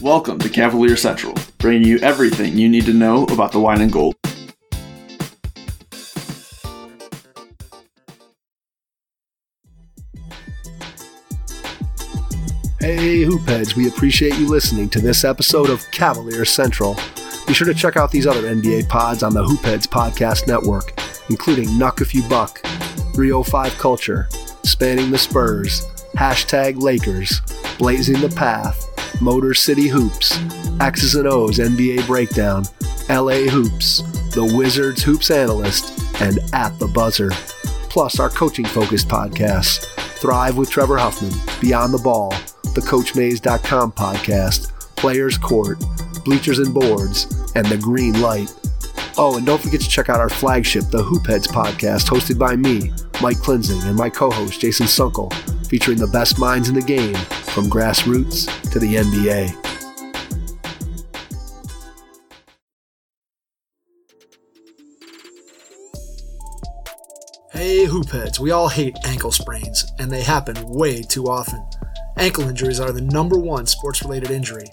Welcome to Cavalier Central, bringing you everything you need to know about the wine and gold. Hey Hoopheads, we appreciate you listening to this episode of Cavalier Central. Be sure to check out these other NBA pods on the Hoopheads Podcast Network, including Knuck If You Buck, 305 Culture, Spanning the Spurs, #Lakers, Blazing the Path, Motor City Hoops, X's and O's NBA Breakdown, LA Hoops, The Wizards Hoops Analyst, and At the Buzzer. Plus our coaching-focused podcasts, Thrive with Trevor Huffman, Beyond the Ball, The Coach Maze.com podcast, Players Court, Bleachers and Boards, and The Green Light. Oh, and don't forget to check out our flagship, The Hoopheads Podcast, hosted by me, Mike Klinsen, and my co-host, Jason Sunkel, featuring the best minds in the game, from grassroots to the NBA. Hey Hoopheads, we all hate ankle sprains, and they happen way too often. Ankle injuries are the #1 sports-related injury.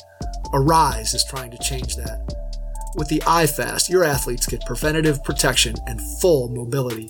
Arise is trying to change that. With the iFast, your athletes get preventative protection and full mobility.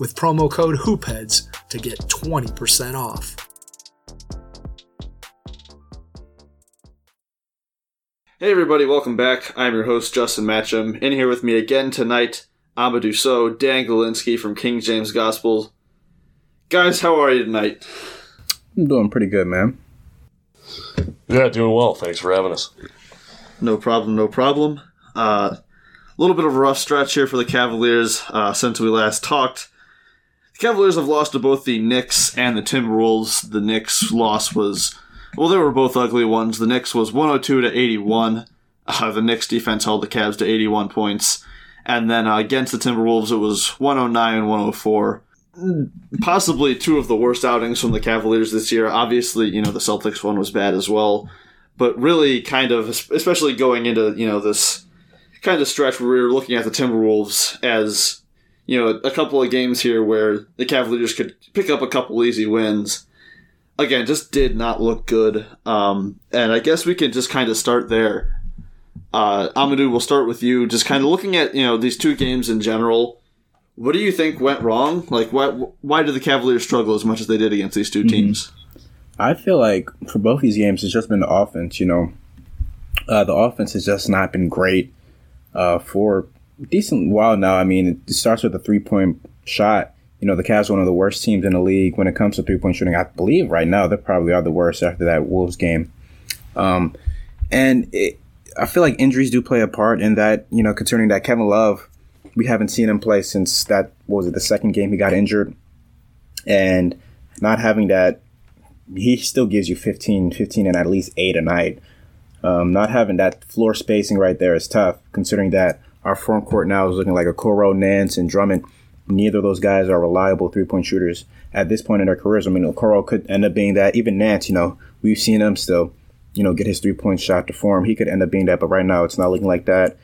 with promo code HOOPHEADS to get 20% off. Hey everybody, welcome back. I'm your host, Justin Matcham. In here with me again tonight, Amadou Sow, Dan Galinsky from King James Gospel. Guys, how are you tonight? I'm doing pretty good, man. Yeah, doing well. Thanks for having us. No problem. A little bit of a rough stretch here for the Cavaliers since we last talked. The Cavaliers have lost to both the Knicks and the Timberwolves. The Knicks' loss was, well, they were both ugly ones. The Knicks was 102-81. The Knicks' defense held the Cavs to 81 points. And then against the Timberwolves, it was 109-104. Possibly two of the worst outings from the Cavaliers this year. Obviously, the Celtics one was bad as well. But really kind of, especially going into, this kind of stretch where we were looking at the Timberwolves as, a couple of games here where the Cavaliers could pick up a couple easy wins. Again, just did not look good. And I guess we can just kind of start there. Amadou, we'll start with you. Just kind of looking at, these two games in general. What do you think went wrong? Like, why did the Cavaliers struggle as much as they did against these two teams? I feel like for both these games, it's just been the offense, The offense has just not been great for a decent while now. I mean, it starts with a three-point shot. The Cavs are one of the worst teams in the league when it comes to three-point shooting. I believe right now they probably are the worst after that Wolves game. I feel like injuries do play a part in that, concerning that Kevin Love, we haven't seen him play since the second game he got injured. And not having that, he still gives you 15, and at least 8 a night. Not having that floor spacing right there is tough, considering that our front court now is looking like Okoro, Nance, and Drummond. Neither of those guys are reliable three-point shooters at this point in their careers. I mean, Okoro could end up being that. Even Nance, we've seen him still, get his three-point shot to form. He could end up being that, but right now it's not looking like that.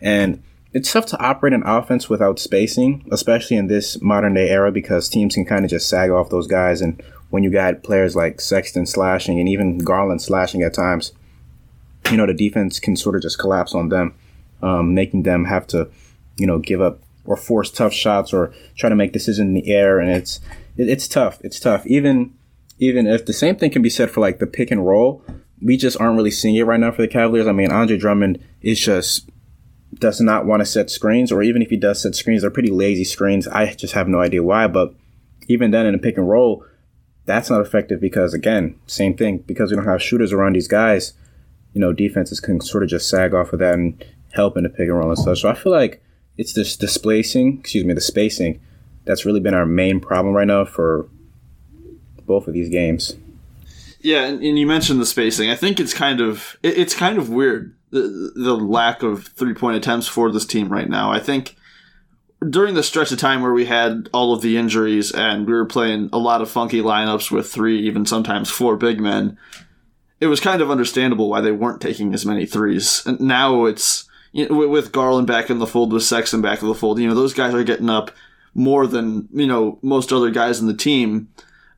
And it's tough to operate an offense without spacing, especially in this modern-day era, because teams can kind of just sag off those guys. And when you got players like Sexton slashing and even Garland slashing at times, the defense can sort of just collapse on them, making them have to, give up or force tough shots or try to make decisions in the air. And it's tough. It's tough. Even if the same thing can be said for, like, the pick and roll, we just aren't really seeing it right now for the Cavaliers. I mean, Andre Drummond is just does not want to set screens, or even if he does set screens, they're pretty lazy screens. I just have no idea why, but even then in a pick and roll, that's not effective because, again, same thing, because we don't have shooters around these guys, defenses can sort of just sag off of that and help in the pick and roll and stuff. So I feel like it's this the spacing that's really been our main problem right now for both of these games. Yeah, and you mentioned the spacing. I think it's kind of weird the lack of three-point attempts for this team right now. I think during the stretch of time where we had all of the injuries and we were playing a lot of funky lineups with three, even sometimes four big men, it was kind of understandable why they weren't taking as many threes. And now it's, you know, with Garland back in the fold, with Sexton back in the fold, you know, those guys are getting up more than, you know, most other guys in the team.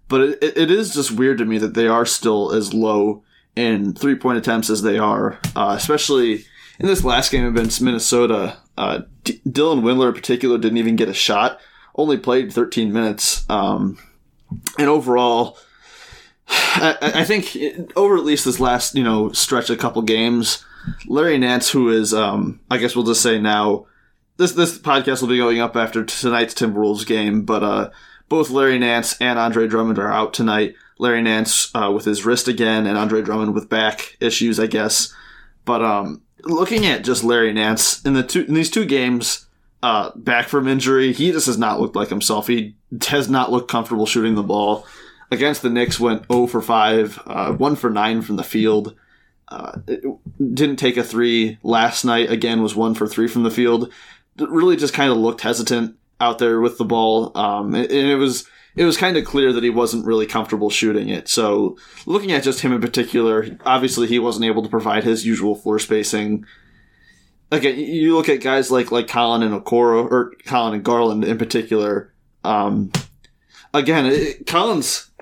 But it is just weird to me that they are still as low in three-point attempts as they are, especially in this last game against Minnesota. Dylan Windler in particular didn't even get a shot, only played 13 minutes. And overall, I think over at least this last, you know, stretch of a couple games, Larry Nance, who is, I guess we'll just say now, this podcast will be going up after tonight's Timberwolves game, but both Larry Nance and Andre Drummond are out tonight. Larry Nance with his wrist again, and Andre Drummond with back issues, I guess. But looking at just Larry Nance, in these two games, back from injury, he just has not looked like himself. He has not looked comfortable shooting the ball. Against the Knicks, went 0 for 5, 1 for 9 from the field. Didn't take a 3 last night, again was 1 for 3 from the field. Really just kind of looked hesitant out there with the ball, and it was kind of clear that he wasn't really comfortable shooting it. So looking at just him in particular, obviously he wasn't able to provide his usual floor spacing. Again, you look at guys like Collin and Garland in particular. Collin's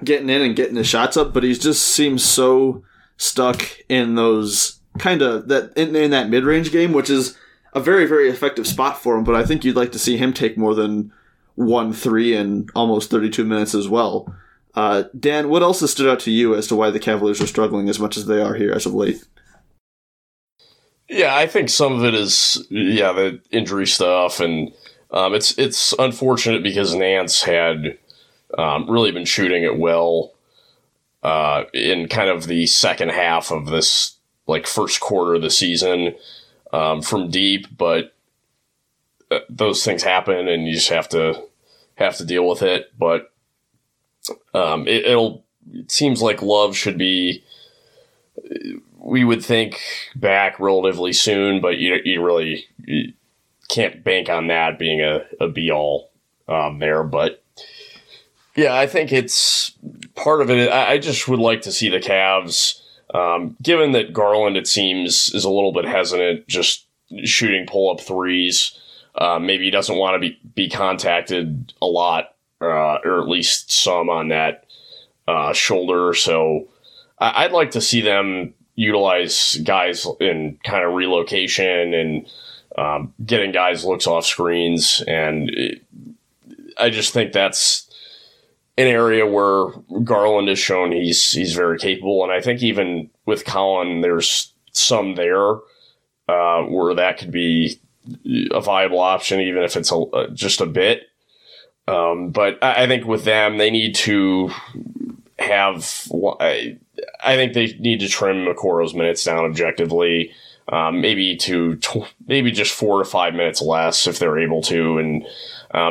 getting in and getting his shots up, but he just seems so stuck in those kind of in that mid-range game, which is a very, very effective spot for him, but I think you'd like to see him take more than 1-3 in almost 32 minutes as well. Dan, what else has stood out to you as to why the Cavaliers are struggling as much as they are here as of late? Yeah, I think some of it is, the injury stuff, and it's unfortunate because Nance had really been shooting it well in kind of the second half of this, like, first quarter of the season, from deep, but those things happen and you just have to deal with it. But it seems like Love should be, we would think, back relatively soon, but you really can't bank on that being a be-all there. But yeah, I think it's part of it. I just would like to see the Cavs, given that Garland, it seems, is a little bit hesitant just shooting pull-up threes. Maybe he doesn't want to be contacted a lot, or at least some on that shoulder. So I'd like to see them utilize guys in kind of relocation and getting guys looks off screens. And I just think that's an area where Garland has shown he's very capable. And I think even with Collin, there's some there where that could be a viable option, even if it's just a bit. But I think with them, they need to have... I think they need to trim Okoro's minutes down objectively, maybe to maybe just 4 to 5 minutes less if they're able to. And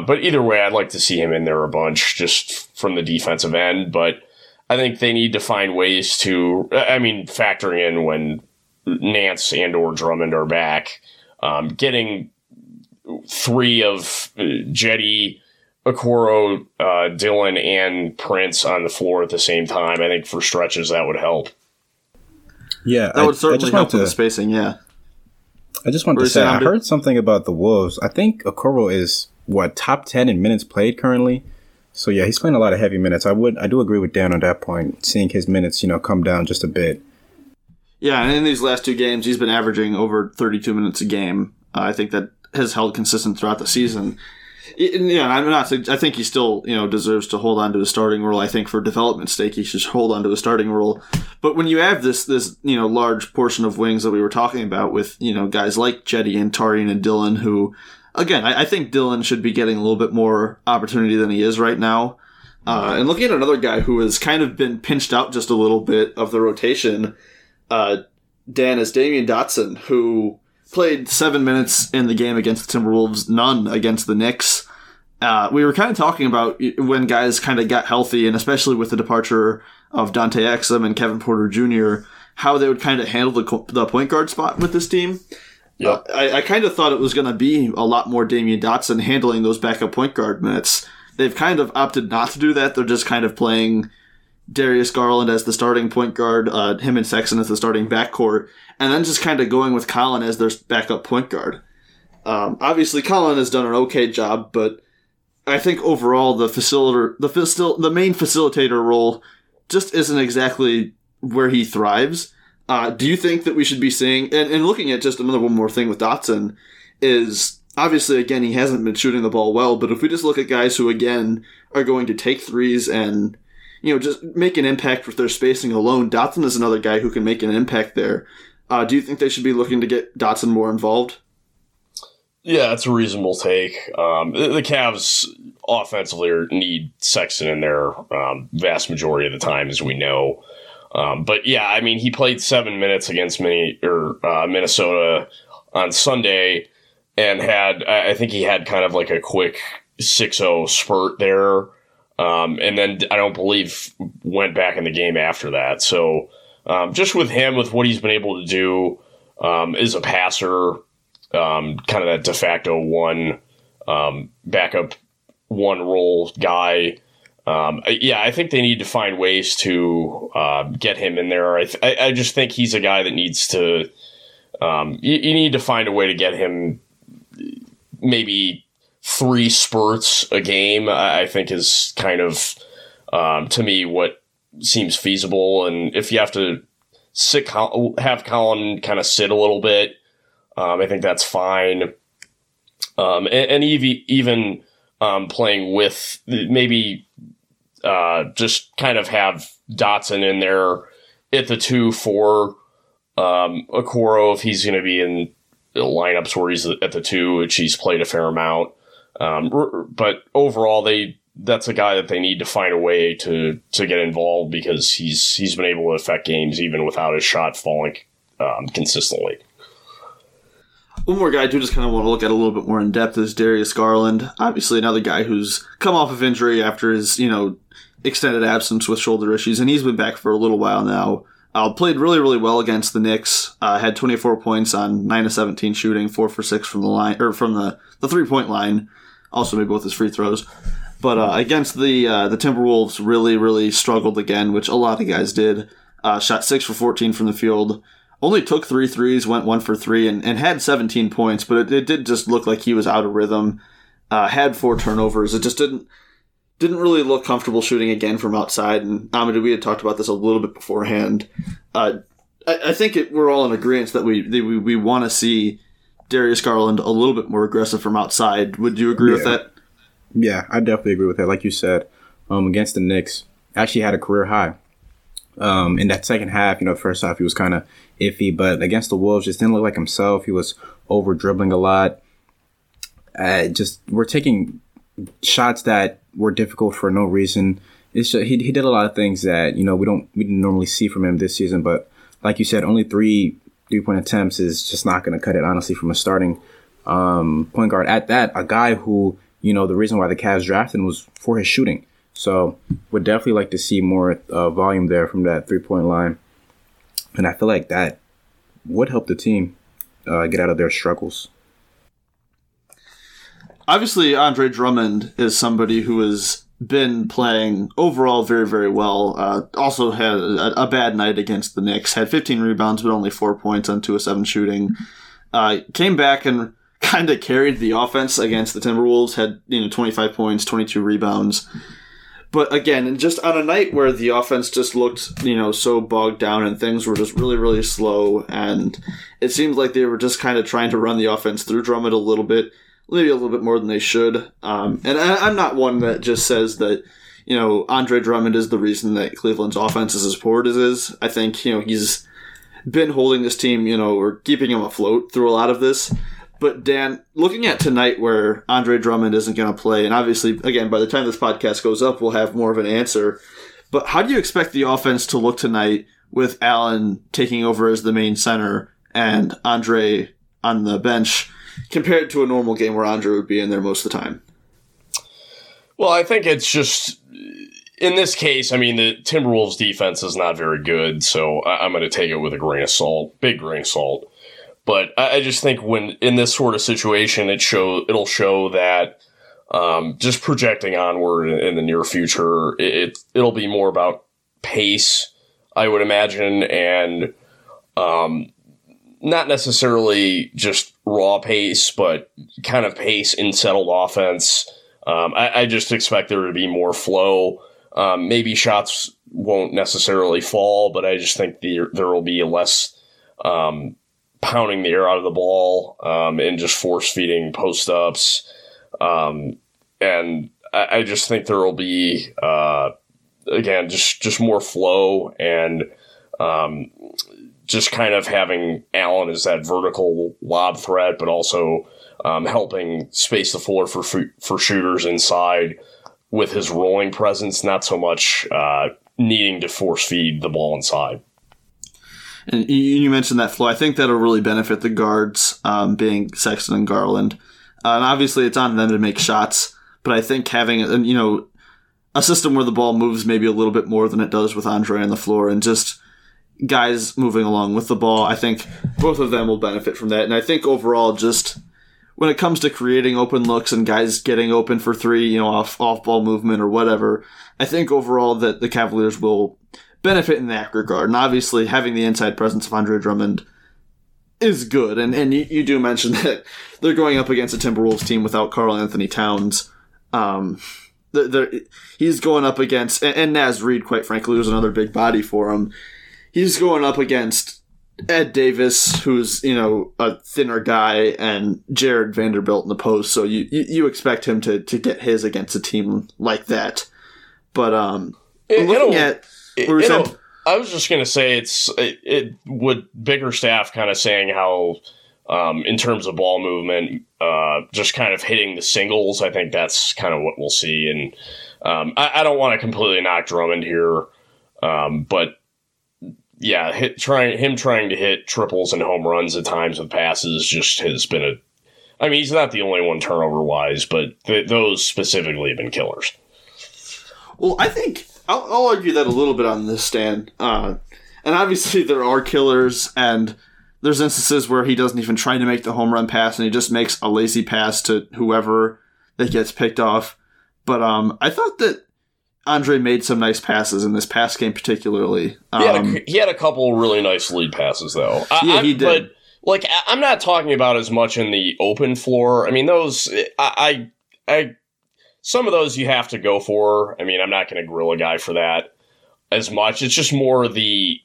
but either way, I'd like to see him in there a bunch just from the defensive end. But I think they need to find ways to, factoring in when Nance and or Drummond are back, getting 3 of Jetty, Okoro, Dylan, and Prince on the floor at the same time. I think for stretches that would help. Yeah, that would certainly help with the spacing, yeah. I just wanted to say, I heard something about the Wolves. I think Okoro is... top 10 in minutes played currently. So yeah, he's playing a lot of heavy minutes. I do agree with Dan on that point, seeing his minutes, come down just a bit. Yeah, and in these last two games, he's been averaging over 32 minutes a game. I think that has held consistent throughout the season. I think he still, deserves to hold on to his starting role. I think for development's sake, he should hold on to his starting role. But when you have this, large portion of wings that we were talking about with, guys like Jetty and Tarian and Dylan, who, again, I think Dylan should be getting a little bit more opportunity than he is right now. And looking at another guy who has kind of been pinched out just a little bit of the rotation, Dan, is Damian Dotson, who played 7 minutes in the game against the Timberwolves, none against the Knicks. We were kind of talking about when guys kind of got healthy, and especially with the departure of Dante Exum and Kevin Porter Jr., how they would kind of handle the point guard spot with this team. Yep. I kind of thought it was going to be a lot more Damian Dotson handling those backup point guard minutes. They've kind of opted not to do that. They're just kind of playing Darius Garland as the starting point guard, him and Sexton as the starting backcourt, and then just kind of going with Collin as their backup point guard. Obviously, Collin has done an okay job, but I think overall the main facilitator role just isn't exactly where he thrives. Do you think that we should be seeing, and looking at just one more thing with Dotson, is obviously, again, he hasn't been shooting the ball well, but if we just look at guys who, again, are going to take threes and, you know, just make an impact with their spacing alone, Dotson is another guy who can make an impact there. Do you think they should be looking to get Dotson more involved? Yeah, that's a reasonable take. The Cavs offensively need Sexton in there vast majority of the time, as we know. But yeah, I mean, he played 7 minutes against Minnesota on Sunday and I think he had kind of like a quick 6-0 spurt there. And then I don't believe went back in the game after that. So just with him, with what he's been able to do as a passer, kind of that de facto one, backup one role guy. Yeah, I think they need to find ways to get him in there. I just think he's a guy that needs to you need to find a way to get him maybe 3 spurts a game, I think is kind of, to me, what seems feasible. And if you have to have Collin kind of sit a little bit, I think that's fine. And even playing with maybe just kind of have Dotson in there at the 2 for Okoro if he's going to be in lineups where he's at the 2, which he's played a fair amount. But overall, that's a guy that they need to find a way to get involved because he's been able to affect games even without his shot falling consistently. One more guy I do just kind of want to look at a little bit more in depth is Darius Garland. Obviously, another guy who's come off of injury after his, you know, extended absence with shoulder issues, and he's been back for a little while now. Played really, really well against the Knicks. Had 24 points on 9-17 shooting, 4-for-6 from the line or from the 3-point line. Also made both his free throws. But against the Timberwolves, really, really struggled again, which a lot of guys did. Shot 6-for-14 from the field. Only took 3 threes, went 1-for-3, and had 17 points, but it did just look like he was out of rhythm. Had 4 turnovers. It just didn't really look comfortable shooting again from outside. And Amadou, we had talked about this a little bit beforehand. I think we're all in agreement that we want to see Darius Garland a little bit more aggressive from outside. Would you agree with that? Yeah, I definitely agree with that. Like you said, against the Knicks, actually had a career high. In that second half, you know, first half he was kind of iffy, but against the Wolves just didn't look like himself. He was over dribbling a lot. Just we're taking shots that were difficult for no reason. It's just, he did a lot of things that, you know, we didn't normally see from him this season. But like you said, only 3 3-point attempts is just not going to cut it, honestly, from a starting point guard. At that, a guy who, you know, the reason why the Cavs drafted him was for his shooting. So would definitely like to see more volume there from that 3-point line. And I feel like that would help the team get out of their struggles. Obviously, Andre Drummond is somebody who has been playing overall very, very well. Also had a bad night against the Knicks. Had 15 rebounds, but only 4 points on 2-of-7 shooting. Came back and kind of carried the offense against the Timberwolves. Had 25 points, 22 rebounds. But again, just on a night where the offense just looked, so bogged down and things were just really, really slow, and it seemed like they were just kind of trying to run the offense through Drummond a little bit, maybe a little bit more than they should. And I'm not one that just says that, Andre Drummond is the reason that Cleveland's offense is as poor as it is. I think, he's been holding this team, or keeping him afloat through a lot of this. But Dan, looking at tonight where Andre Drummond isn't going to play, and obviously, again, by the time this podcast goes up, we'll have more of an answer. But how do you expect the offense to look tonight with Allen taking over as the main center and Andre on the bench compared to a normal game where Andre would be in there most of the time? Well, I think it's just in this case, I mean, the Timberwolves defense is not very good, so I'm going to take it with a grain of salt, big grain of salt. But I just think when in this sort of situation, it'll show that just projecting onward in the near future, it'll be more about pace, I would imagine, and not necessarily just raw pace, but kind of pace in settled offense. I just expect there to be more flow. Maybe shots won't necessarily fall, but I just think there will be less pounding the air out of the ball and just force-feeding post-ups. And I just think there will be, again, just more flow and just kind of having Allen as that vertical lob threat, but also helping space the floor for shooters inside with his rolling presence, not so much needing to force feed the ball inside. And you mentioned that flow. I think that'll really benefit the guards, being Sexton and Garland. And obviously, it's on them to make shots, but I think having a system where the ball moves maybe a little bit more than it does with Andre on the floor and just guys moving along with the ball, I think both of them will benefit from that. And I think overall, just when it comes to creating open looks and guys getting open for three, off ball movement or whatever, I think overall that the Cavaliers will benefit in that regard. And obviously, having the inside presence of Andre Drummond is good. And you do mention that they're going up against a Timberwolves team without Karl-Anthony Towns. He's going up against, and Naz Reid, quite frankly, was another big body for him. He's going up against Ed Davis, who's, a thinner guy, and Jared Vanderbilt in the post. So you expect him to get his against a team like that. But I was just going to say it would Bickerstaff kind of saying how in terms of ball movement, just kind of hitting the singles. I think that's kind of what we'll see. And I don't want to completely knock Drummond here, but yeah, trying to hit triples and home runs at times with passes just has been he's not the only one turnover-wise, but those specifically have been killers. Well, I think I'll argue that a little bit on this, Dan. And obviously there are killers, and there's instances where he doesn't even try to make the home run pass, and he just makes a lazy pass to whoever that gets picked off. But I thought that Andre made some nice passes in this pass game, particularly. He had a couple really nice lead passes, though. He did. But, I'm not talking about as much in the open floor. I mean, those, some of those you have to go for. I mean, I'm not going to grill a guy for that as much. It's just more the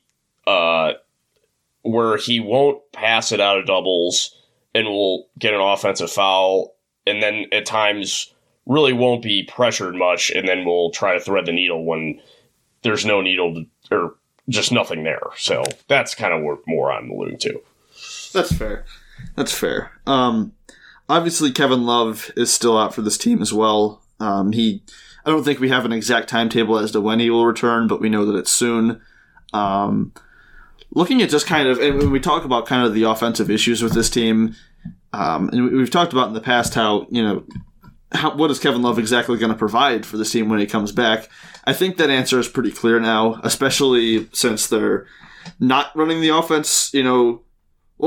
where he won't pass it out of doubles and will get an offensive foul, and then at times really won't be pressured much, and then we'll try to thread the needle when there's no needle or just nothing there. So that's kind of what more I'm alluding to. That's fair. Obviously, Kevin Love is still out for this team as well. I don't think we have an exact timetable as to when he will return, but we know that it's soon. Looking at just kind of, and when we talk about kind of the offensive issues with this team, and we've talked about in the past how, what is Kevin Love exactly going to provide for this team when he comes back? I think that answer is pretty clear now, especially since they're not running the offense, well,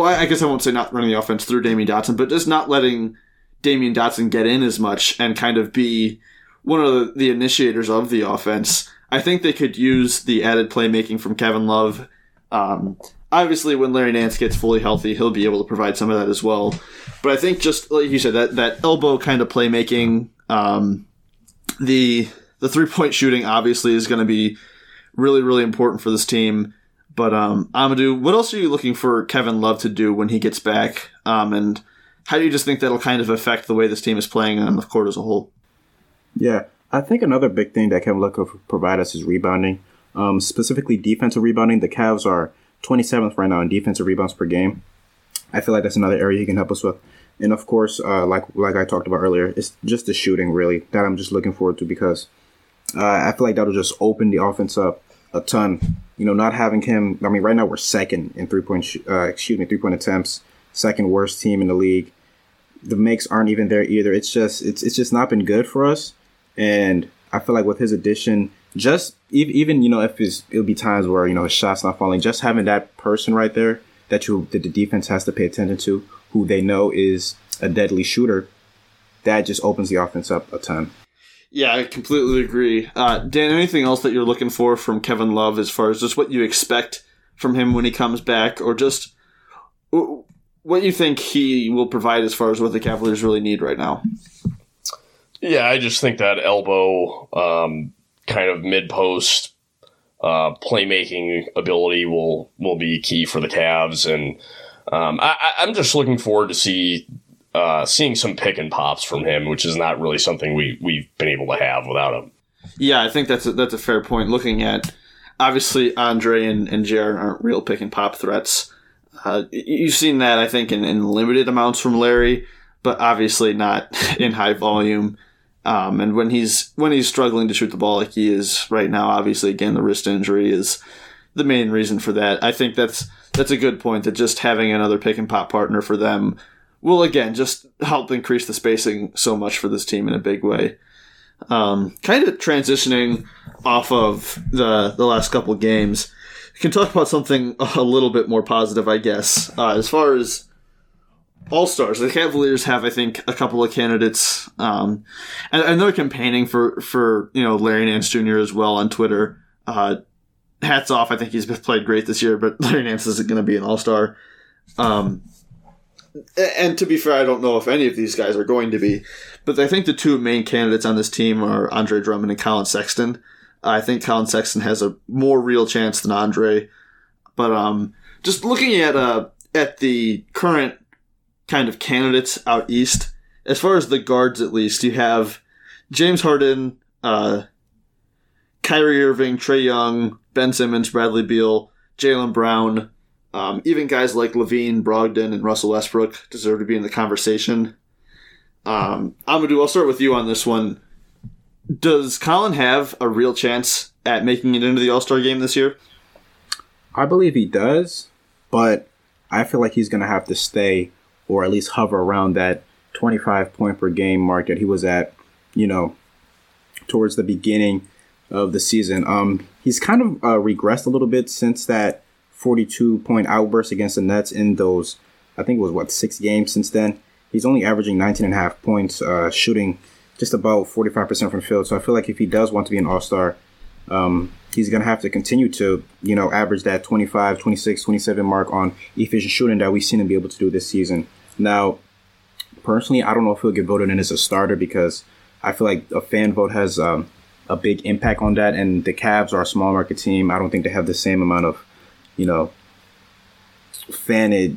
I guess I won't say not running the offense through Damian Dotson, but just not letting Damian Dotson get in as much and kind of be one of the initiators of the offense. I think they could use the added playmaking from Kevin Love. Obviously, when Larry Nance gets fully healthy, he'll be able to provide some of that as well. But I think just, like you said, that elbow kind of playmaking, the three-point shooting obviously is going to be really, really important for this team. But Amadou, what else are you looking for Kevin Love to do when he gets back? And how do you just think that'll kind of affect the way this team is playing on the court as a whole? Yeah, I think another big thing that Kevin Love could provide us is rebounding, specifically defensive rebounding. The Cavs are 27th right now in defensive rebounds per game. I feel like that's another area he can help us with. And of course, like I talked about earlier, it's just the shooting really that I'm just looking forward to, because I feel like that'll just open the offense up a ton. Not having him. I mean, right now we're second in 3-point 3-point attempts, second worst team in the league. The makes aren't even there either. It's just not been good for us. And I feel like with his addition, just even, you know, if it'll be times where, you know, his shot's not falling, just having that person right there that the defense has to pay attention to, who they know is a deadly shooter, that just opens the offense up a ton. Yeah, I completely agree. Dan, anything else that you're looking for from Kevin Love as far as just what you expect from him when he comes back, or just what you think he will provide as far as what the Cavaliers really need right now? Yeah, I just think that elbow, kind of mid-post playmaking ability will be key for the Cavs, and I'm just looking forward to seeing some pick and pops from him, which is not really something we've been able to have without him. Yeah, I think that's a fair point. Looking at, obviously, Andre and Jared aren't real pick and pop threats. You've seen that, I think, in limited amounts from Larry, but obviously not in high volume. And when he's struggling to shoot the ball like he is right now, obviously, again, the wrist injury is the main reason for that. I think that's a good point, that just having another pick and pop partner for them will, again, just help increase the spacing so much for this team in a big way. Kind of transitioning off of the last couple games, we can talk about something a little bit more positive, I guess. As far as All-Stars, the Cavaliers have, I think, a couple of candidates. And they're campaigning for you know, Larry Nance Jr. as well on Twitter. Hats off. I think he's played great this year, but Larry Nance isn't going to be an All-Star. And to be fair, I don't know if any of these guys are going to be. But I think the two main candidates on this team are Andre Drummond and Collin Sexton. I think Collin Sexton has a more real chance than Andre. But just looking at the current kind of candidates out east, as far as the guards at least, you have James Harden, Kyrie Irving, Trae Young, Ben Simmons, Bradley Beal, Jaylen Brown. Even guys like Levine, Brogdon, and Russell Westbrook deserve to be in the conversation. Amadou, I'll start with you on this one. Does Collin have a real chance at making it into the All-Star game this year? I believe he does, but I feel like he's going to have to stay or at least hover around that 25-point-per-game mark that he was at, you know, towards the beginning of the season. He's kind of regressed a little bit since that 42-point outburst against the Nets in those, I think it was, 6 games since then. He's only averaging 19.5 points, shooting just about 45% from field. So I feel like if he does want to be an All-Star, he's going to have to continue to, you know, average that 25, 26, 27 mark on efficient shooting that we've seen him be able to do this season. Now, personally, I don't know if he'll get voted in as a starter because I feel like a fan vote has a big impact on that. And the Cavs are a small market team. I don't think they have the same amount of, you know, fan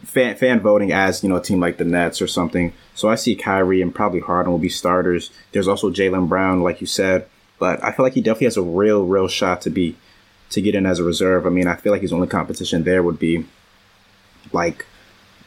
voting as, you know, a team like the Nets or something. So I see Kyrie and probably Harden will be starters. There's also Jaylen Brown, like you said, but I feel like he definitely has a real shot to get in as a reserve. I mean, I feel like his only competition there would be like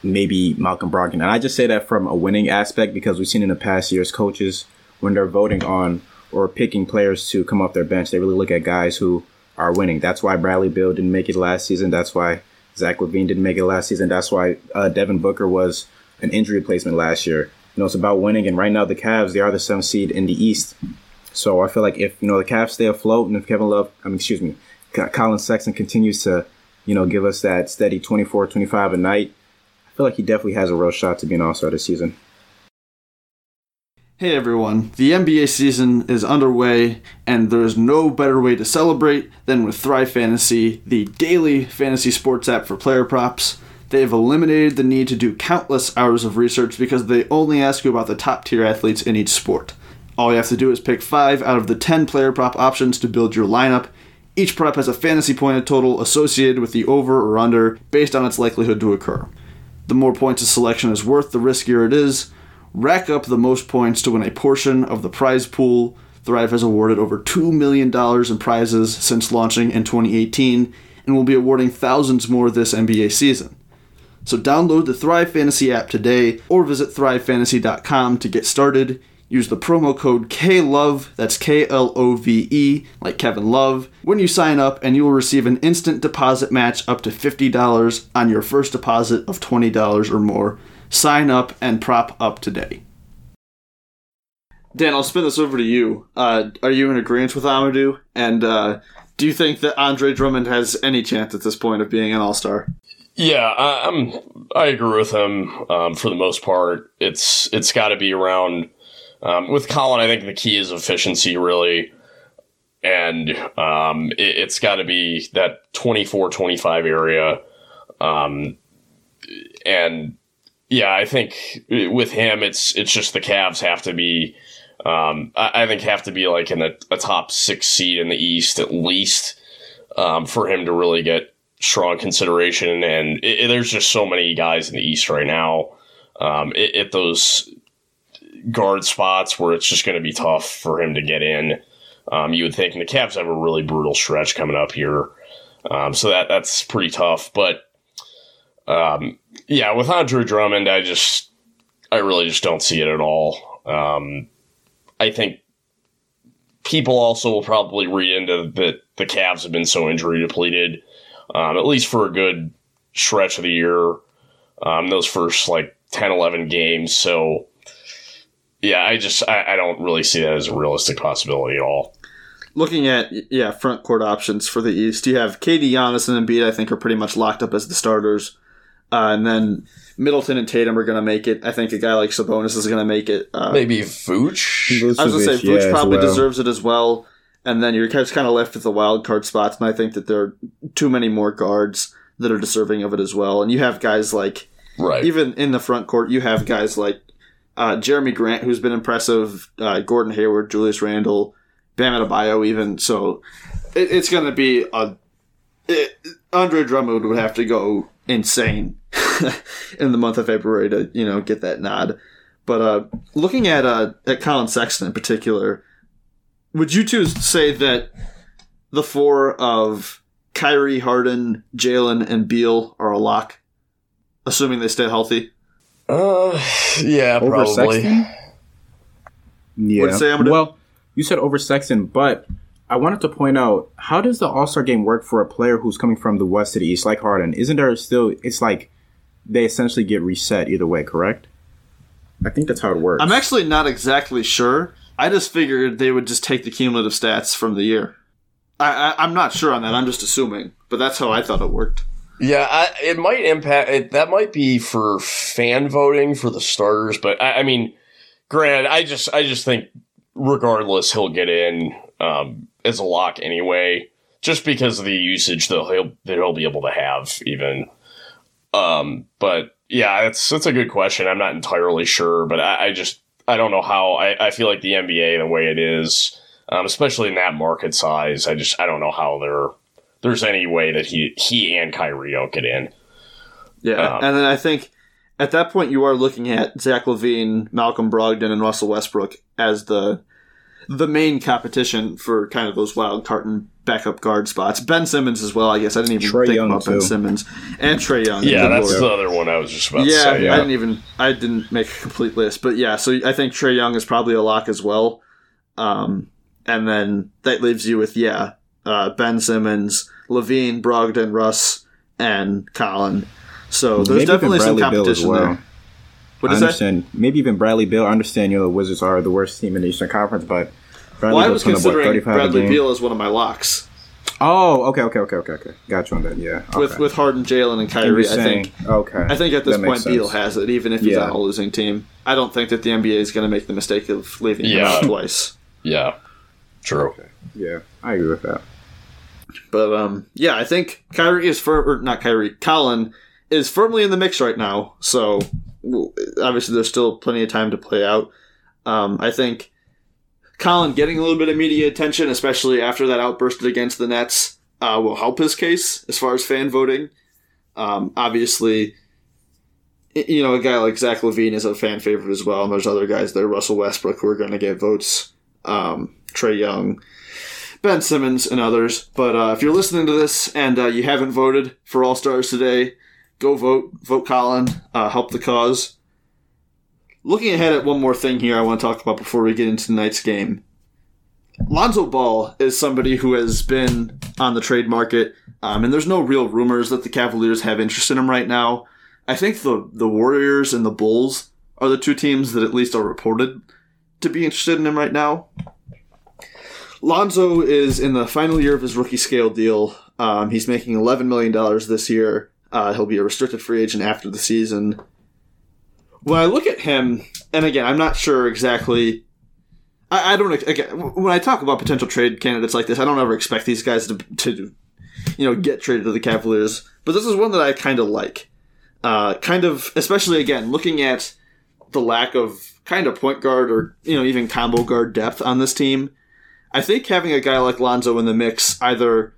maybe Malcolm Brogdon. And I just say that from a winning aspect because we've seen in the past years coaches, when they're voting on or picking players to come off their bench, they really look at guys who are winning. That's why Bradley Beal didn't make it last season. That's why Zach LaVine didn't make it last season. That's why Devin Booker was an injury replacement last year. You know, it's about winning, and right now the Cavs, they are the 7th seed in the East. So I feel like if, you know, the Cavs stay afloat and if Collin Sexton continues to, you know, give us that steady 24, 25 a night, I feel like he definitely has a real shot to be an All-Star this season. Hey everyone, the NBA season is underway, and there's no better way to celebrate than with Thrive Fantasy, the daily fantasy sports app for player props. They've eliminated the need to do countless hours of research because they only ask you about the top-tier athletes in each sport. All you have to do is pick 5 out of the 10 player prop options to build your lineup. Each prop has a fantasy point total associated with the over or under based on its likelihood to occur. The more points a selection is worth, the riskier it is. Rack up the most points to win a portion of the prize pool. Thrive has awarded over $2 million in prizes since launching in 2018 and will be awarding thousands more this NBA season. So download the Thrive Fantasy app today or visit thrivefantasy.com to get started. Use the promo code KLOVE, that's K-L-O-V-E, like Kevin Love, when you sign up, and you will receive an instant deposit match up to $50 on your first deposit of $20 or more. Sign up and prop up today. Dan, I'll spin this over to you. Are you in agreement with Amadou? And do you think that Andre Drummond has any chance at this point of being an all-star? Yeah, I agree with him for the most part. It's got to be around with Collin. I think the key is efficiency, really, and it's got to be that 24-25 area. And yeah, I think with him, it's just the Cavs have to be. I think have to be like in a top six seed in the East at least for him to really get strong consideration, and there's just so many guys in the East right now at those guard spots where it's just going to be tough for him to get in. You would think, and the Cavs have a really brutal stretch coming up here, so that's pretty tough. But yeah, with Andre Drummond, I really just don't see it at all. I think people also will probably read into that the Cavs have been so injury depleted. At least for a good stretch of the year, those first like 10, 11 games. So, yeah, I don't really see that as a realistic possibility at all. Looking at, front court options for the East, you have KD, Giannis, and Embiid, I think, are pretty much locked up as the starters. And then Middleton and Tatum are going to make it. I think a guy like Sabonis is going to make it. Maybe Vooch? I was going to say, Vooch probably deserves it as well. And then you're just kind of left with the wild card spots, and I think that there are too many more guards that are deserving of it as well. And you have guys like, even in the front court, you have guys like Jeremy Grant, who's been impressive, Gordon Hayward, Julius Randle, Bam Adebayo even. So it's going to be Andre Drummond would have to go insane in the month of February to get that nod. But looking at Collin Sexton in particular. Would you two say that the four of Kyrie, Harden, Jalen, and Beal are a lock, assuming they stay healthy? Yeah, over probably. Sexton? Yeah. What'd you say, Amadou? Well, you said over Sexton, but I wanted to point out, how does the All-Star game work for a player who's coming from the West to the East, like Harden? Isn't there still, it's like they essentially get reset either way, correct? I think that's how it works. I'm actually not exactly sure. I just figured they would just take the cumulative stats from the year. I'm not sure on that. I'm just assuming. But that's how I thought it worked. Yeah, it might impact it. That might be for fan voting for the starters. But, I mean, granted, I just think regardless he'll get in as a lock anyway. Just because of the usage that he'll be able to have even. But, yeah, that's a good question. I'm not entirely sure. But I don't know how. I feel like the NBA, the way it is, especially in that market size, I don't know how there's any way that he and Kyrie don't get in. Yeah, and then I think at that point you are looking at Zach LaVine, Malcolm Brogdon, and Russell Westbrook as the main competition for kind of those wild card and backup guard spots. Ben Simmons as well, I guess. I didn't even think about Ben Simmons. And Trae Young. Yeah, that's the other one I was just about to say. Yeah, I didn't make a complete list. But yeah, so I think Trae Young is probably a lock as well. And then that leaves you with, Ben Simmons, LaVine, Brogdon, Russ, and Collin. So there's definitely some competition there. What is that? Maybe even Bradley Beal. I understand the Wizards are the worst team in the Eastern Conference, but I was considering Bradley Beal as one of my locks. Oh, okay. Got you on that. Yeah, okay. With Harden, Jalen, and Kyrie, I think. Okay. I think at this point Beal has it, even if he's on a losing team. I don't think that the NBA is going to make the mistake of leaving him out twice. Yeah, true. Okay. Yeah, I agree with that. But I think Kyrie is Collin is firmly in the mix right now. So obviously there's still plenty of time to play out. I think Collin getting a little bit of media attention, especially after that outburst against the Nets, will help his case as far as fan voting. Obviously, a guy like Zach LaVine is a fan favorite as well, and there's other guys there, Russell Westbrook, who are going to get votes, Trae Young, Ben Simmons, and others. But if you're listening to this and you haven't voted for All-Stars today, go vote. Vote Collin. Help the cause. Looking ahead at one more thing here I want to talk about before we get into tonight's game. Lonzo Ball is somebody who has been on the trade market, and there's no real rumors that the Cavaliers have interest in him right now. I think the Warriors and the Bulls are the two teams that at least are reported to be interested in him right now. Lonzo is in the final year of his rookie scale deal. He's making $11 million this year. He'll be a restricted free agent after the season. When I look at him, and again, I'm not sure exactly. When I talk about potential trade candidates like this, I don't ever expect these guys to get traded to the Cavaliers. But this is one that I kind of like. Especially again, looking at the lack of kind of point guard or even combo guard depth on this team. I think having a guy like Lonzo in the mix, either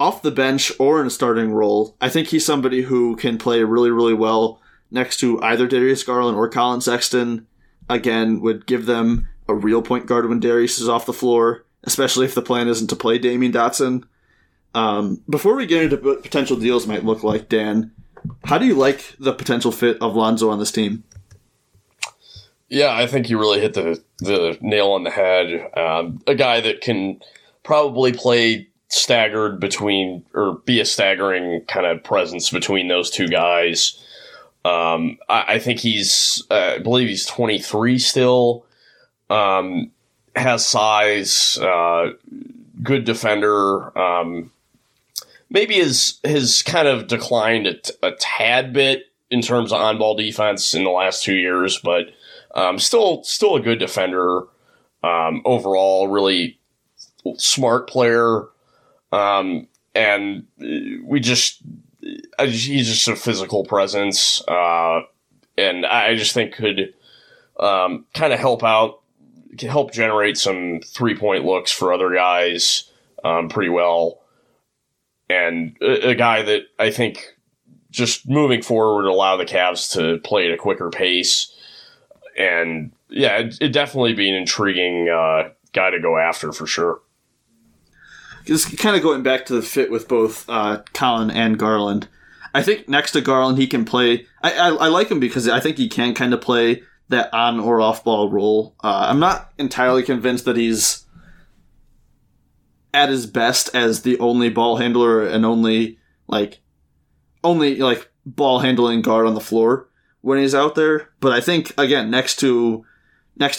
off the bench or in a starting role, I think he's somebody who can play really, really well next to either Darius Garland or Collin Sexton. Again, would give them a real point guard when Darius is off the floor, especially if the plan isn't to play Damian Dotson. Before we get into what potential deals might look like, Dan, how do you like the potential fit of Lonzo on this team? Yeah, I think you really hit the nail on the head. A guy that can probably play staggered between, or be a staggering kind of presence between those two guys. I think I believe he's 23 still. Has size, good defender. Maybe his kind of declined a tad bit in terms of on-ball defense in the last 2 years, but still a good defender overall, really smart player. And we just he's just a physical presence, and I just think could kind of help generate some three-point looks for other guys pretty well. And a guy that I think just moving forward allow the Cavs to play at a quicker pace. And yeah, it'd definitely be an intriguing guy to go after for sure. Just kind of going back to the fit with both Collin and Garland. I think next to Garland, he can play. I like him because I think he can kind of play that on or off ball role. I'm not entirely convinced that he's at his best as the only ball handler and only ball handling guard on the floor when he's out there. But I think again, next to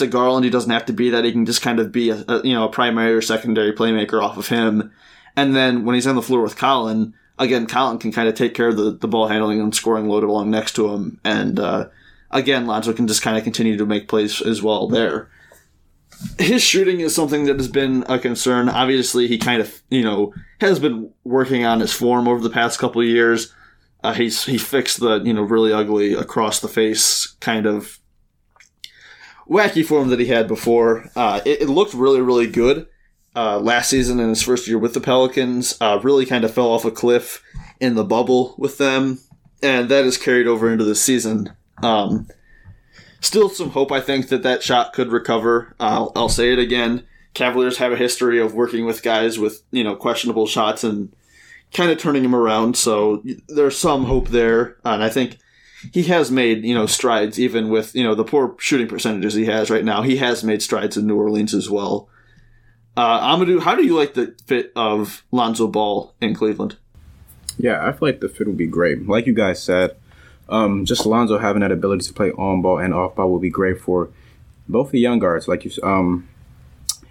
Garland, he doesn't have to be that. He can just kind of be a primary or secondary playmaker off of him. And then when he's on the floor with Collin, again, Collin can kind of take care of the ball handling and scoring load along next to him. And again, Lonzo can just kind of continue to make plays as well there. His shooting is something that has been a concern. Obviously, he kind of, has been working on his form over the past couple of years. He fixed the, really ugly across the face kind of wacky form that he had before. It looked really, really good last season in his first year with the Pelicans. Really kind of fell off a cliff in the bubble with them, and that is carried over into this season. Still some hope, I think, that shot could recover. I'll say it again. Cavaliers have a history of working with guys with, questionable shots and kind of turning them around. So there's some hope there. And I think he has made, strides even with, the poor shooting percentages he has right now. He has made strides in New Orleans as well. Amadou, how do you like the fit of Lonzo Ball in Cleveland? Yeah, I feel like the fit would be great. Like you guys said, just Lonzo having that ability to play on ball and off ball will be great for both the young guards. Like you,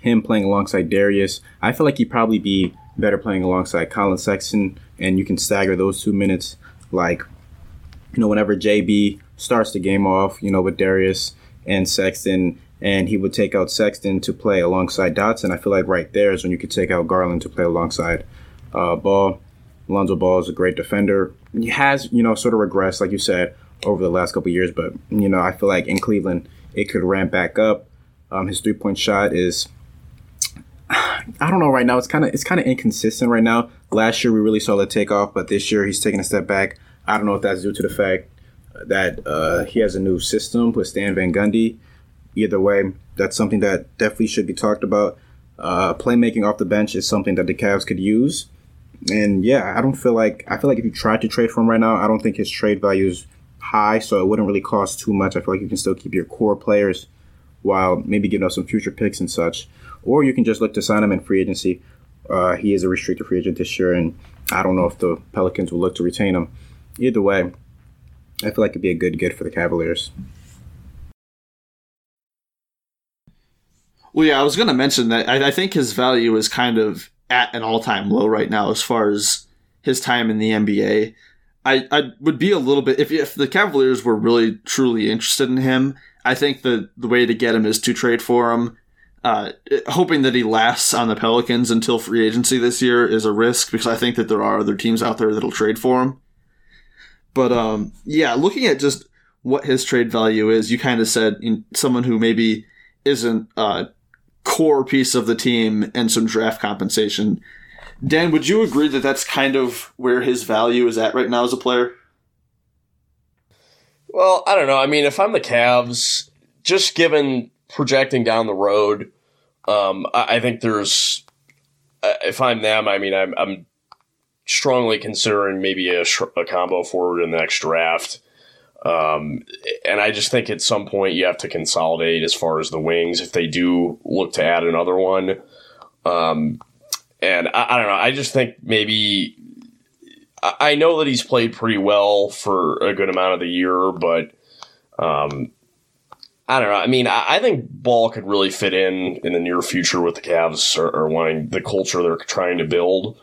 him playing alongside Darius, I feel like he'd probably be better playing alongside Collin Sexton, and you can stagger those 2 minutes. Like, whenever JB starts the game off, with Darius and Sexton, and he would take out Sexton to play alongside Dotson. I feel like right there is when you could take out Garland to play alongside Ball. Lonzo Ball is a great defender. He has, sort of regressed, like you said, over the last couple of years. But, I feel like in Cleveland, it could ramp back up. His three-point shot is, I don't know right now. It's kind of inconsistent right now. Last year, we really saw the takeoff, but this year he's taking a step back. I don't know if that's due to the fact that he has a new system with Stan Van Gundy. Either way, that's something that definitely should be talked about. Playmaking off the bench is something that the Cavs could use. And yeah, I feel like if you tried to trade for him right now, I don't think his trade value is high, so it wouldn't really cost too much. I feel like you can still keep your core players while maybe giving up some future picks and such. Or you can just look to sign him in free agency. He is a restricted free agent this year, and I don't know if the Pelicans will look to retain him. Either way, I feel like it'd be a good get for the Cavaliers. Well, yeah, I was going to mention that I think his value is kind of at an all-time low right now as far as his time in the NBA. I would be a little bit... If the Cavaliers were really, truly interested in him, I think the way to get him is to trade for him. Hoping that he lasts on the Pelicans until free agency this year is a risk, because I think that there are other teams out there that'll trade for him. But, yeah, looking at just what his trade value is, you kind of said someone who maybe isn't a core piece of the team and some draft compensation. Dan, would you agree that that's kind of where his value is at right now as a player? Well, I don't know. I mean, if I'm the Cavs, just given projecting down the road, I think there's, if I'm them, I mean, I'm strongly considering maybe a combo forward in the next draft. And I just think at some point you have to consolidate as far as the wings, if they do look to add another one. And I don't know. I just think maybe, I know that he's played pretty well for a good amount of the year, but, I don't know. I mean, I think Ball could really fit in the near future with the Cavs or wanting the culture they're trying to build.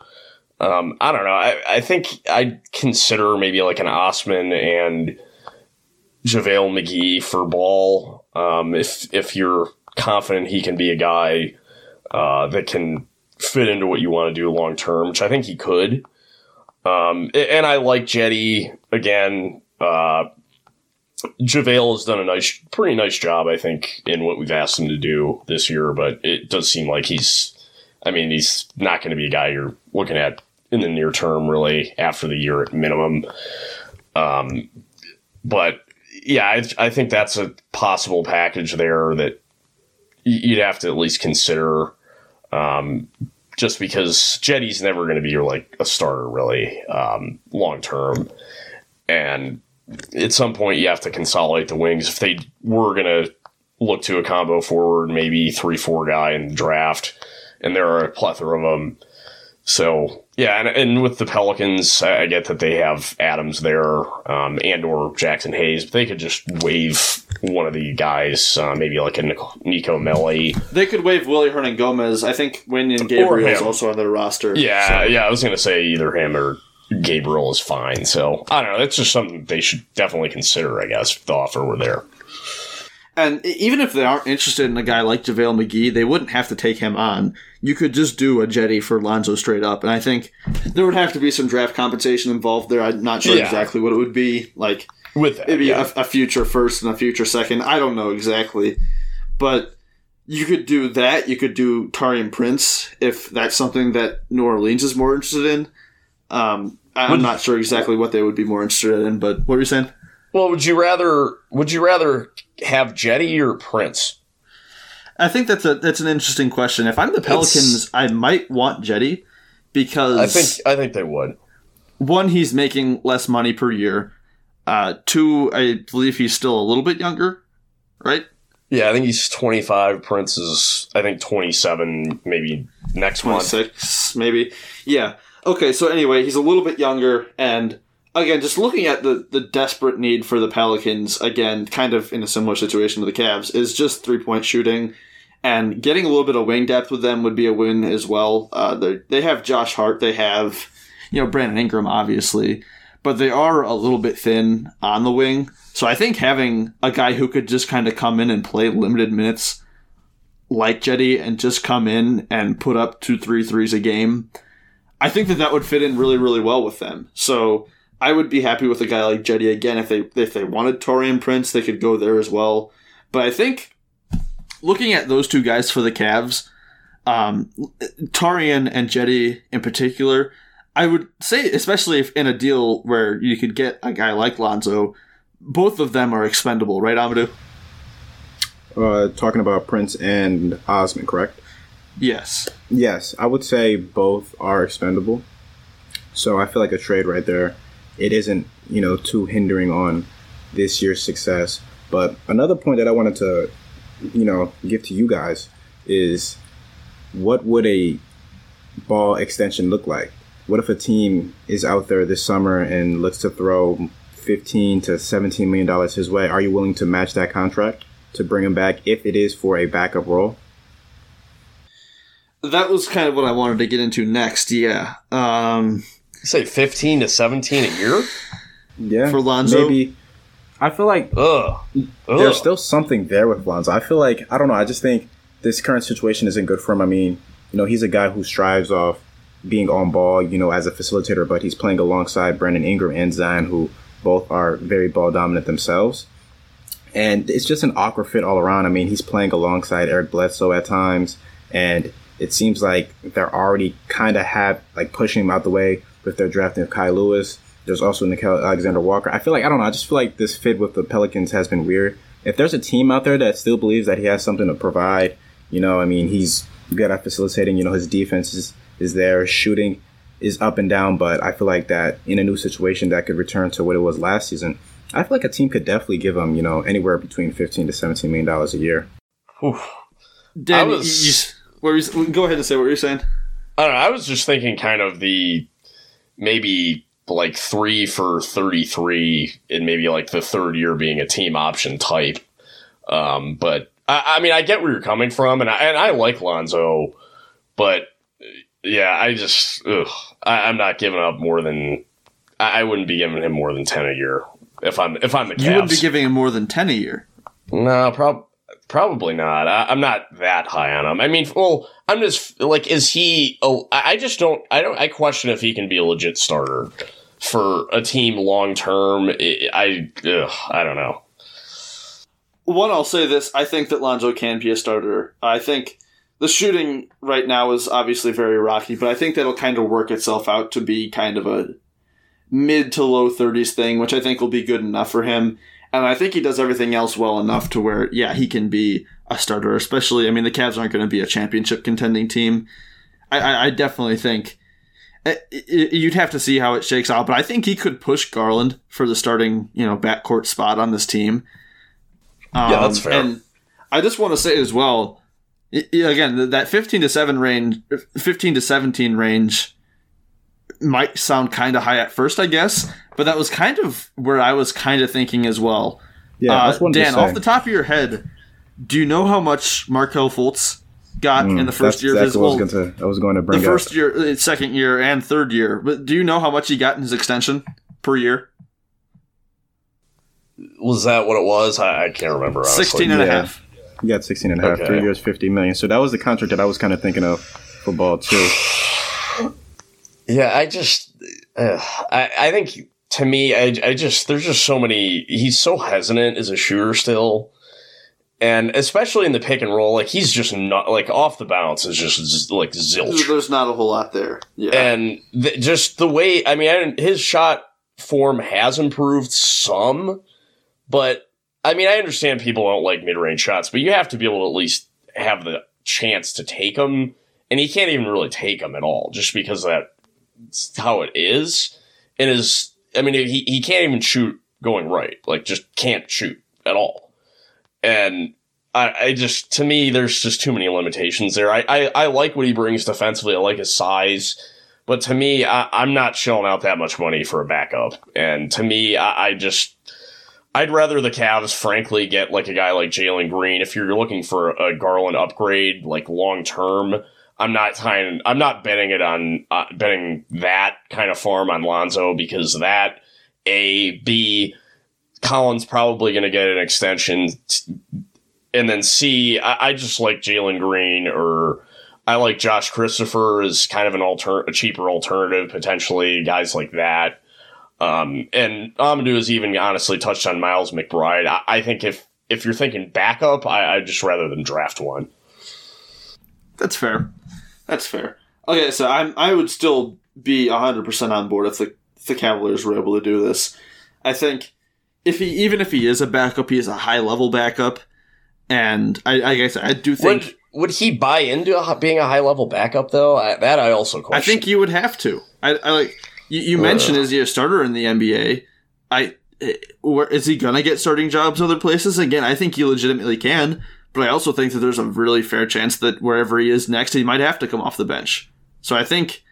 I don't know. I think I'd consider maybe like an Osman and JaVale McGee for Ball. If you're confident he can be a guy that can fit into what you want to do long term, which I think he could. And I like Jetty again. JaVale has done a pretty nice job, I think, in what we've asked him to do this year, but it does seem like he's not going to be a guy you're looking at in the near term, really, after the year at minimum. But yeah, I think that's a possible package there that you'd have to at least consider, just because Jetty's never going to be your, like, a starter, really, long term. And at some point, you have to consolidate the wings. If they were going to look to a combo forward, maybe 3-4 guy in the draft, and there are a plethora of them. So, yeah, and with the Pelicans, I get that they have Adams there and or Jackson Hayes, but they could just waive one of the guys, maybe like a Nico Melli. They could waive Willy Hernangomez. I think Wenyen Gabriel is also on their roster. Yeah, so. Yeah, I was going to say either him or Gabriel is fine, so I don't know. That's just something they should definitely consider, I guess, if the offer were there. And even if they aren't interested in a guy like JaVale McGee, they wouldn't have to take him on. You could just do a Jetty for Lonzo straight up, and I think there would have to be some draft compensation involved there. I'm not sure exactly what it would be. Like, with that, maybe a future first and a future second. I don't know exactly, but you could do that. You could do Taurean Prince if that's something that New Orleans is more interested in. I'm not sure exactly what they would be more interested in, but what were you saying? Well, would you rather have Jetty or Prince? I think that's an interesting question. If I'm the Pelicans, I might want Jetty because I think they would. One, he's making less money per year. Two, I believe he's still a little bit younger, right? Yeah, I think he's 25. Prince is, I think, 27, maybe next 26, month. Maybe. Yeah. Okay, so anyway, he's a little bit younger, and again, just looking at the desperate need for the Pelicans, again, kind of in a similar situation to the Cavs, is just three-point shooting, and getting a little bit of wing depth with them would be a win as well. They have Josh Hart, they have, Brandon Ingram, obviously, but they are a little bit thin on the wing, so I think having a guy who could just kind of come in and play limited minutes like Jetty and just come in and put up 2-3 threes a game, I think that would fit in really, really well with them. So I would be happy with a guy like Jetty again. If they wanted Taurean Prince, they could go there as well. But I think looking at those two guys for the Cavs, Taurean and Jetty in particular, I would say, especially if in a deal where you could get a guy like Lonzo, both of them are expendable, right, Amadou? Talking about Prince and Osman, correct? Yes, I would say both are expendable. So I feel like a trade right there, it isn't, too hindering on this year's success. But another point that I wanted to, give to you guys is what would a Ball extension look like? What if a team is out there this summer and looks to throw $15 to $17 million his way? Are you willing to match that contract to bring him back if it is for a backup role? that was kind of what I wanted to get into next. Yeah. Say 15 to 17 a year? Yeah. For Lonzo? Maybe. I feel like there's still something there with Lonzo. I feel like, I don't know, I just think this current situation isn't good for him. I mean, you know, he's a guy who strives off being on ball, you know, as a facilitator, but he's playing alongside Brandon Ingram and Zion, who both are very ball dominant themselves. And it's just an awkward fit all around. I mean, he's playing alongside Eric Bledsoe at times, and it seems like they're already kind of pushing him out the way with their drafting of Kai Lewis. There's also Nickeil Alexander-Walker. I feel like, I don't know, I just feel like this fit with the Pelicans has been weird. If there's a team out there that still believes that he has something to provide, you know, I mean, he's good at facilitating, you know, his defense is there, shooting is up and down, but I feel like that in a new situation that could return to what it was last season, I feel like a team could definitely give him, you know, anywhere between $15 to $17 million a year. Oof. Dan, go ahead and say what you're saying. I don't know, I was just thinking kind of the maybe like 3 for 33 and maybe like the third year being a team option type. But I mean, I get where you're coming from, and I like Lonzo, but yeah, I'm not giving up more than I wouldn't be giving him more than 10 a year if I'm the Cavs. You wouldn't be giving him more than 10 a year. No, probably not. I'm not that high on him. I mean, well, I'm just like, is he? Oh, I just don't. I question if he can be a legit starter for a team long term. I don't know. One, I'll say this. I think that Lonzo can be a starter. I think the shooting right now is obviously very rocky, but I think that'll kind of work itself out to be kind of a mid to low 30s thing, which I think will be good enough for him. And I think he does everything else well enough to where, yeah, he can be a starter, especially, I mean, the Cavs aren't going to be a championship contending team. I definitely think you'd have to see how it shakes out, but I think he could push Garland for the starting, you know, backcourt spot on this team. Yeah, that's fair. And I just want to say as well, again, that 15 to 17 range might sound kind of high at first, I guess, but that was kind of where I was kind of thinking as well. Yeah, that's what Dan, off the top of your head, do you know how much Markelle Fultz got in the first year of his? I was going to bring the first up. Year, second year, and third year. But do you know how much he got in his extension per year? Was that what it was? I can't remember. Honestly. 16.5. He got 16.5. Okay. 3 years, $50 million. So that was the contract that I was kind of thinking of for Ball too. Yeah, I think. To me, there's just so many. He's so hesitant as a shooter still, and especially in the pick and roll, like he's just not like off the bounce is just like zilch. There's not a whole lot there, yeah. And just the way, I mean, his shot form has improved some, but I mean, I understand people don't like mid-range shots, but you have to be able to at least have the chance to take them, and he can't even really take them at all, just because that's how it is, and his. I mean, he can't even shoot going right, like just can't shoot at all. And to me, there's just too many limitations there. I like what he brings defensively. I like his size, but to me, I'm not shelling out that much money for a backup. And to me, I'd rather the Cavs, frankly, get like a guy like Jalen Green. If you're looking for a Garland upgrade, like long term, I'm not betting it on betting that kind of farm on Lonzo because that Colin's probably going to get an extension, and then C, I just like Jalen Green, or I like Josh Christopher as kind of a cheaper alternative potentially, guys like that. And Amadou has even honestly touched on Miles McBride. I think if you're thinking backup, I'd just rather than draft one. That's fair. That's fair. Okay, so I would still be 100% on board if the Cavaliers were able to do this. I think even if he is a backup, he is a high level backup, and I do think would he buy into being a high level backup though? I also question. I think you would have to. I like you mentioned is he a starter in the NBA? Is he gonna get starting jobs other places? Again, I think he legitimately can. But I also think that there's a really fair chance that wherever he is next, he might have to come off the bench. So I think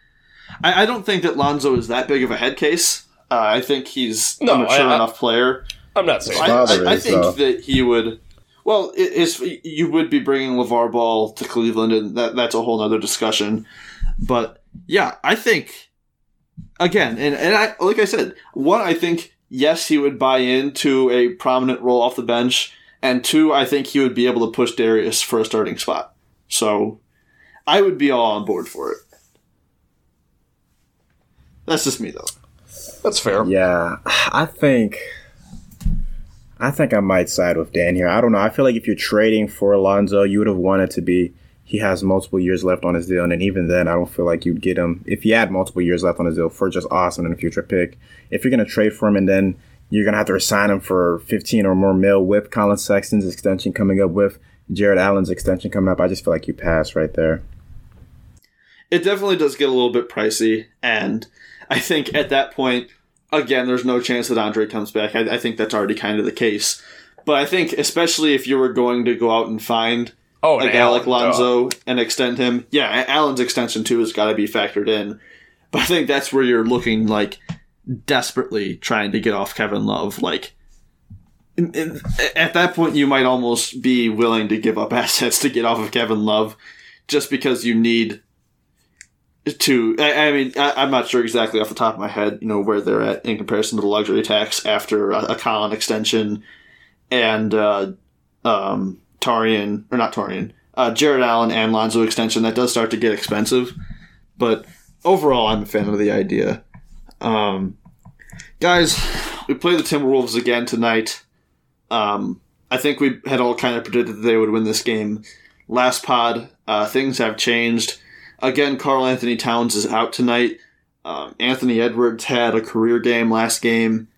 I don't think that Lonzo is that big of a head case. I think he's a mature enough player. I'm not saying that. I think that he would. Well, you would be bringing LeVar Ball to Cleveland, and that's a whole other discussion. But yeah, I think again, and I, like I said, one, I think yes, he would buy into a prominent role off the bench, and two, I think he would be able to push Darius for a starting spot. So I would be all on board for it. That's just me, though. That's fair. Yeah, I think I might side with Dan here. I don't know. I feel like if you're trading for Lonzo, you would have wanted to be. He has multiple years left on his deal, and even then, I don't feel like you'd get him if he had multiple years left on his deal for just Austin in a future pick. If you're gonna trade for him, and then you're gonna have to resign him for 15 or more mil with Collin Sexton's extension coming up, with Jared Allen's extension coming up, I just feel like you pass right there. It definitely does get a little bit pricey, and I think at that point, again, there's no chance that Andre comes back. I think that's already kind of the case. But I think, especially if you were going to go out and find Alec Lonzo and extend him, yeah, Allen's extension too has got to be factored in. But I think that's where you're looking like desperately trying to get off Kevin Love. Like at that point, you might almost be willing to give up assets to get off of Kevin Love, just because you need to. I mean, I'm not sure exactly off the top of my head, you know, where they're at in comparison to the luxury tax after a Collin extension and Jared Allen and Lonzo extension. That does start to get expensive, but overall, I'm a fan of the idea. Guys, we play the Timberwolves again tonight. I think we had all kind of predicted that they would win this game last pod. Things have changed. Again, Karl-Anthony Towns is out tonight. Anthony Edwards had a career game last game.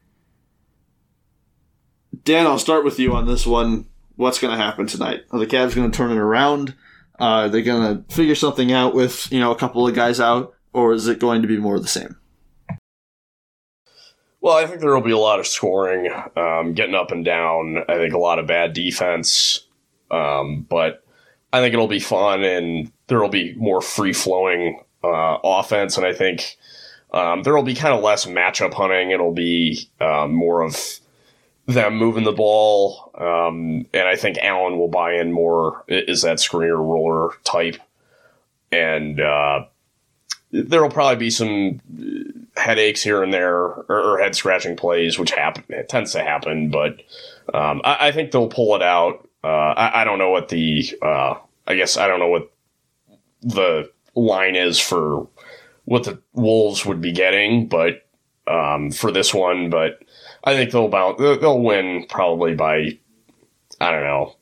Dan, I'll start with you on this one. What's going to happen tonight? Are the Cavs going to turn it around? Are they going to figure something out with, you know, a couple of guys out? Or is it going to be more of the same? Well, I think there will be a lot of scoring, getting up and down. I think a lot of bad defense. But I think it'll be fun, and there will be more free-flowing offense, and I think there will be kind of less matchup hunting. It'll be more of them moving the ball, and I think Allen will buy in more, is that screener roller type. And there will probably be some headaches here and there, or head-scratching plays, which tends to happen, but I think they'll pull it out. I don't know what the the line is for what the Wolves would be getting, but for this one, but I think they'll win probably by, I don't know,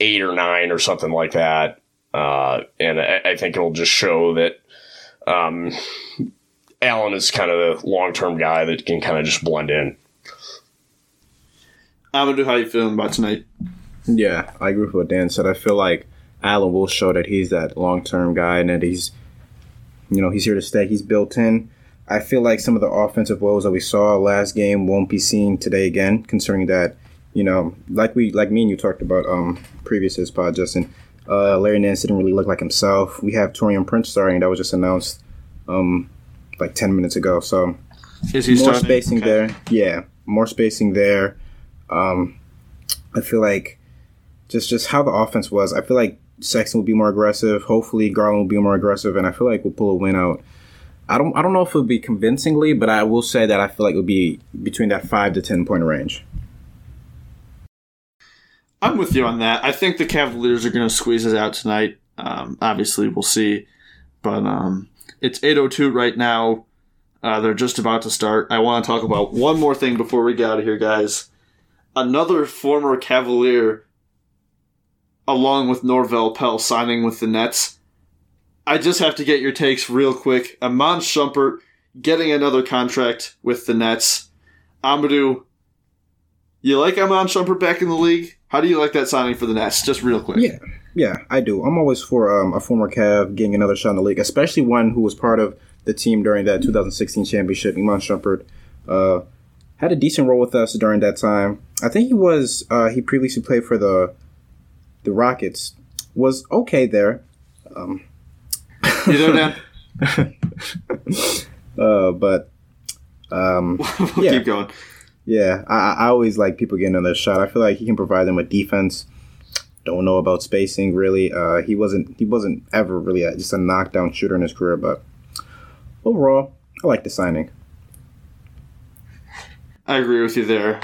8 or 9 or something like that. And I think it'll just show that Allen is kind of the long-term guy that can kind of just blend in. Amadou, how you feeling about tonight? Yeah, I agree with what Dan said. I feel like Allen will show that he's that long-term guy and that he's, you know, he's here to stay. He's built in. I feel like some of the offensive woes that we saw last game won't be seen today again, considering that, you know, like me and you talked about previous this pod, Justin, Larry Nance didn't really look like himself. We have Taurean Prince starting. That was just announced like 10 minutes ago. So is he more starting? Spacing okay. There. Yeah, more spacing there. I feel like just how the offense was, I feel like Sexton will be more aggressive. Hopefully Garland will be more aggressive, and I feel like we'll pull a win out. I don't know if it'll be convincingly, but I will say that I feel like it'll be between that 5 to 10 point range. I'm with you on that. I think the Cavaliers are going to squeeze us out tonight. Obviously, we'll see, but it's 8:02 right now. They're just about to start. I want to talk about one more thing before we get out of here, guys. Another former Cavalier, along with Norvell Pell, signing with the Nets. I just have to get your takes real quick. Iman Shumpert getting another contract with the Nets. Amadou, you like Iman Shumpert back in the league? How do you like that signing for the Nets? Just real quick. Yeah, I do. I'm always for a former Cav getting another shot in the league, especially one who was part of the team during that 2016 championship. Iman Shumpert had a decent role with us during that time. I think he was he previously played for the Rockets. Was okay there. You know, Dan? But yeah. Keep going. Yeah, I always like people getting another shot. I feel like he can provide them with defense. Don't know about spacing really. He wasn't ever really just a knockdown shooter in his career, but overall, I like the signing. I agree with you there.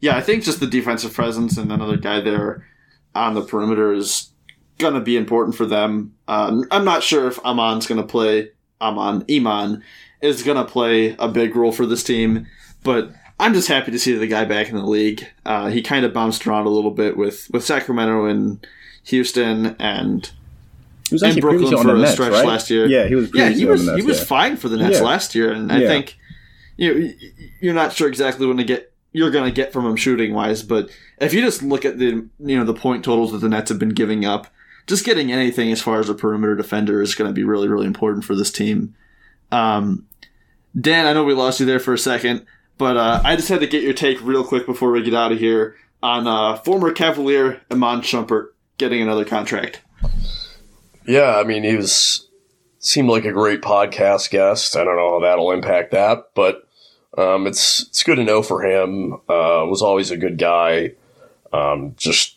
Yeah, I think just the defensive presence and another guy there on the perimeter is going to be important for them. I'm not sure if Iman is going to play a big role for this team, but I'm just happy to see the guy back in the league. He kind of bounced around a little bit with Sacramento and Houston and Brooklyn for a stretch last year. Yeah, he was fine for the Nets last year, and I think you're not sure exactly when to get you're going to get from him shooting wise, but if you just look at the point totals that the Nets have been giving up, just getting anything as far as a perimeter defender is going to be really, really important for this team. Dan, I know we lost you there for a second, but I just had to get your take real quick before we get out of here on former Cavalier Iman Shumpert getting another contract. Yeah, I mean, seemed like a great podcast guest. I don't know how that'll impact that, but it's good to know for him. Was always a good guy. Just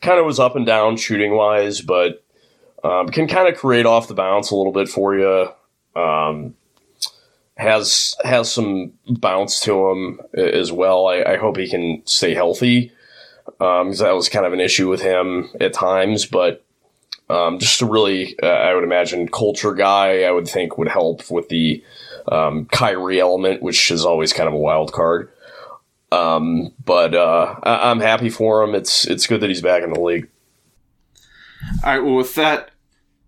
kind of was up and down shooting-wise, but can kind of create off the bounce a little bit for you. Has some bounce to him as well. I hope he can stay healthy, because that was kind of an issue with him at times, but just a really, I would imagine, culture guy, I would think would help with the Kyrie element, which is always kind of a wild card. But I'm happy for him. It's good that he's back in the league. All right, well, with that,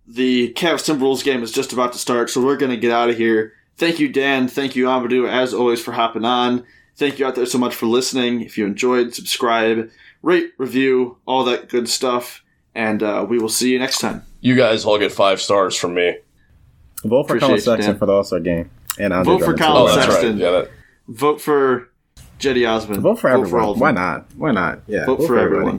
the Cavs Timberwolves game is just about to start, so we're going to get out of here. Thank you, Dan. Thank you, Amadou, as always, for hopping on. Thank you out there so much for listening. If you enjoyed, subscribe, rate, review, all that good stuff, and we will see you next time. You guys all get 5 stars from me. Vote for Collin Sexton for the All-Star game. And Andre Drummond. Vote for Collin Sexton. Right. Yeah, vote for Jetty Osmond. Vote for everyone. Vote for Why not? Yeah. Vote for everyone.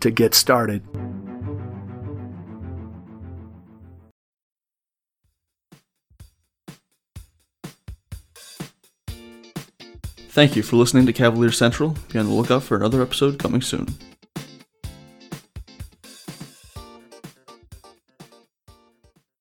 to get started. Thank you for listening to Cavalier Central. Be on the lookout for another episode coming soon.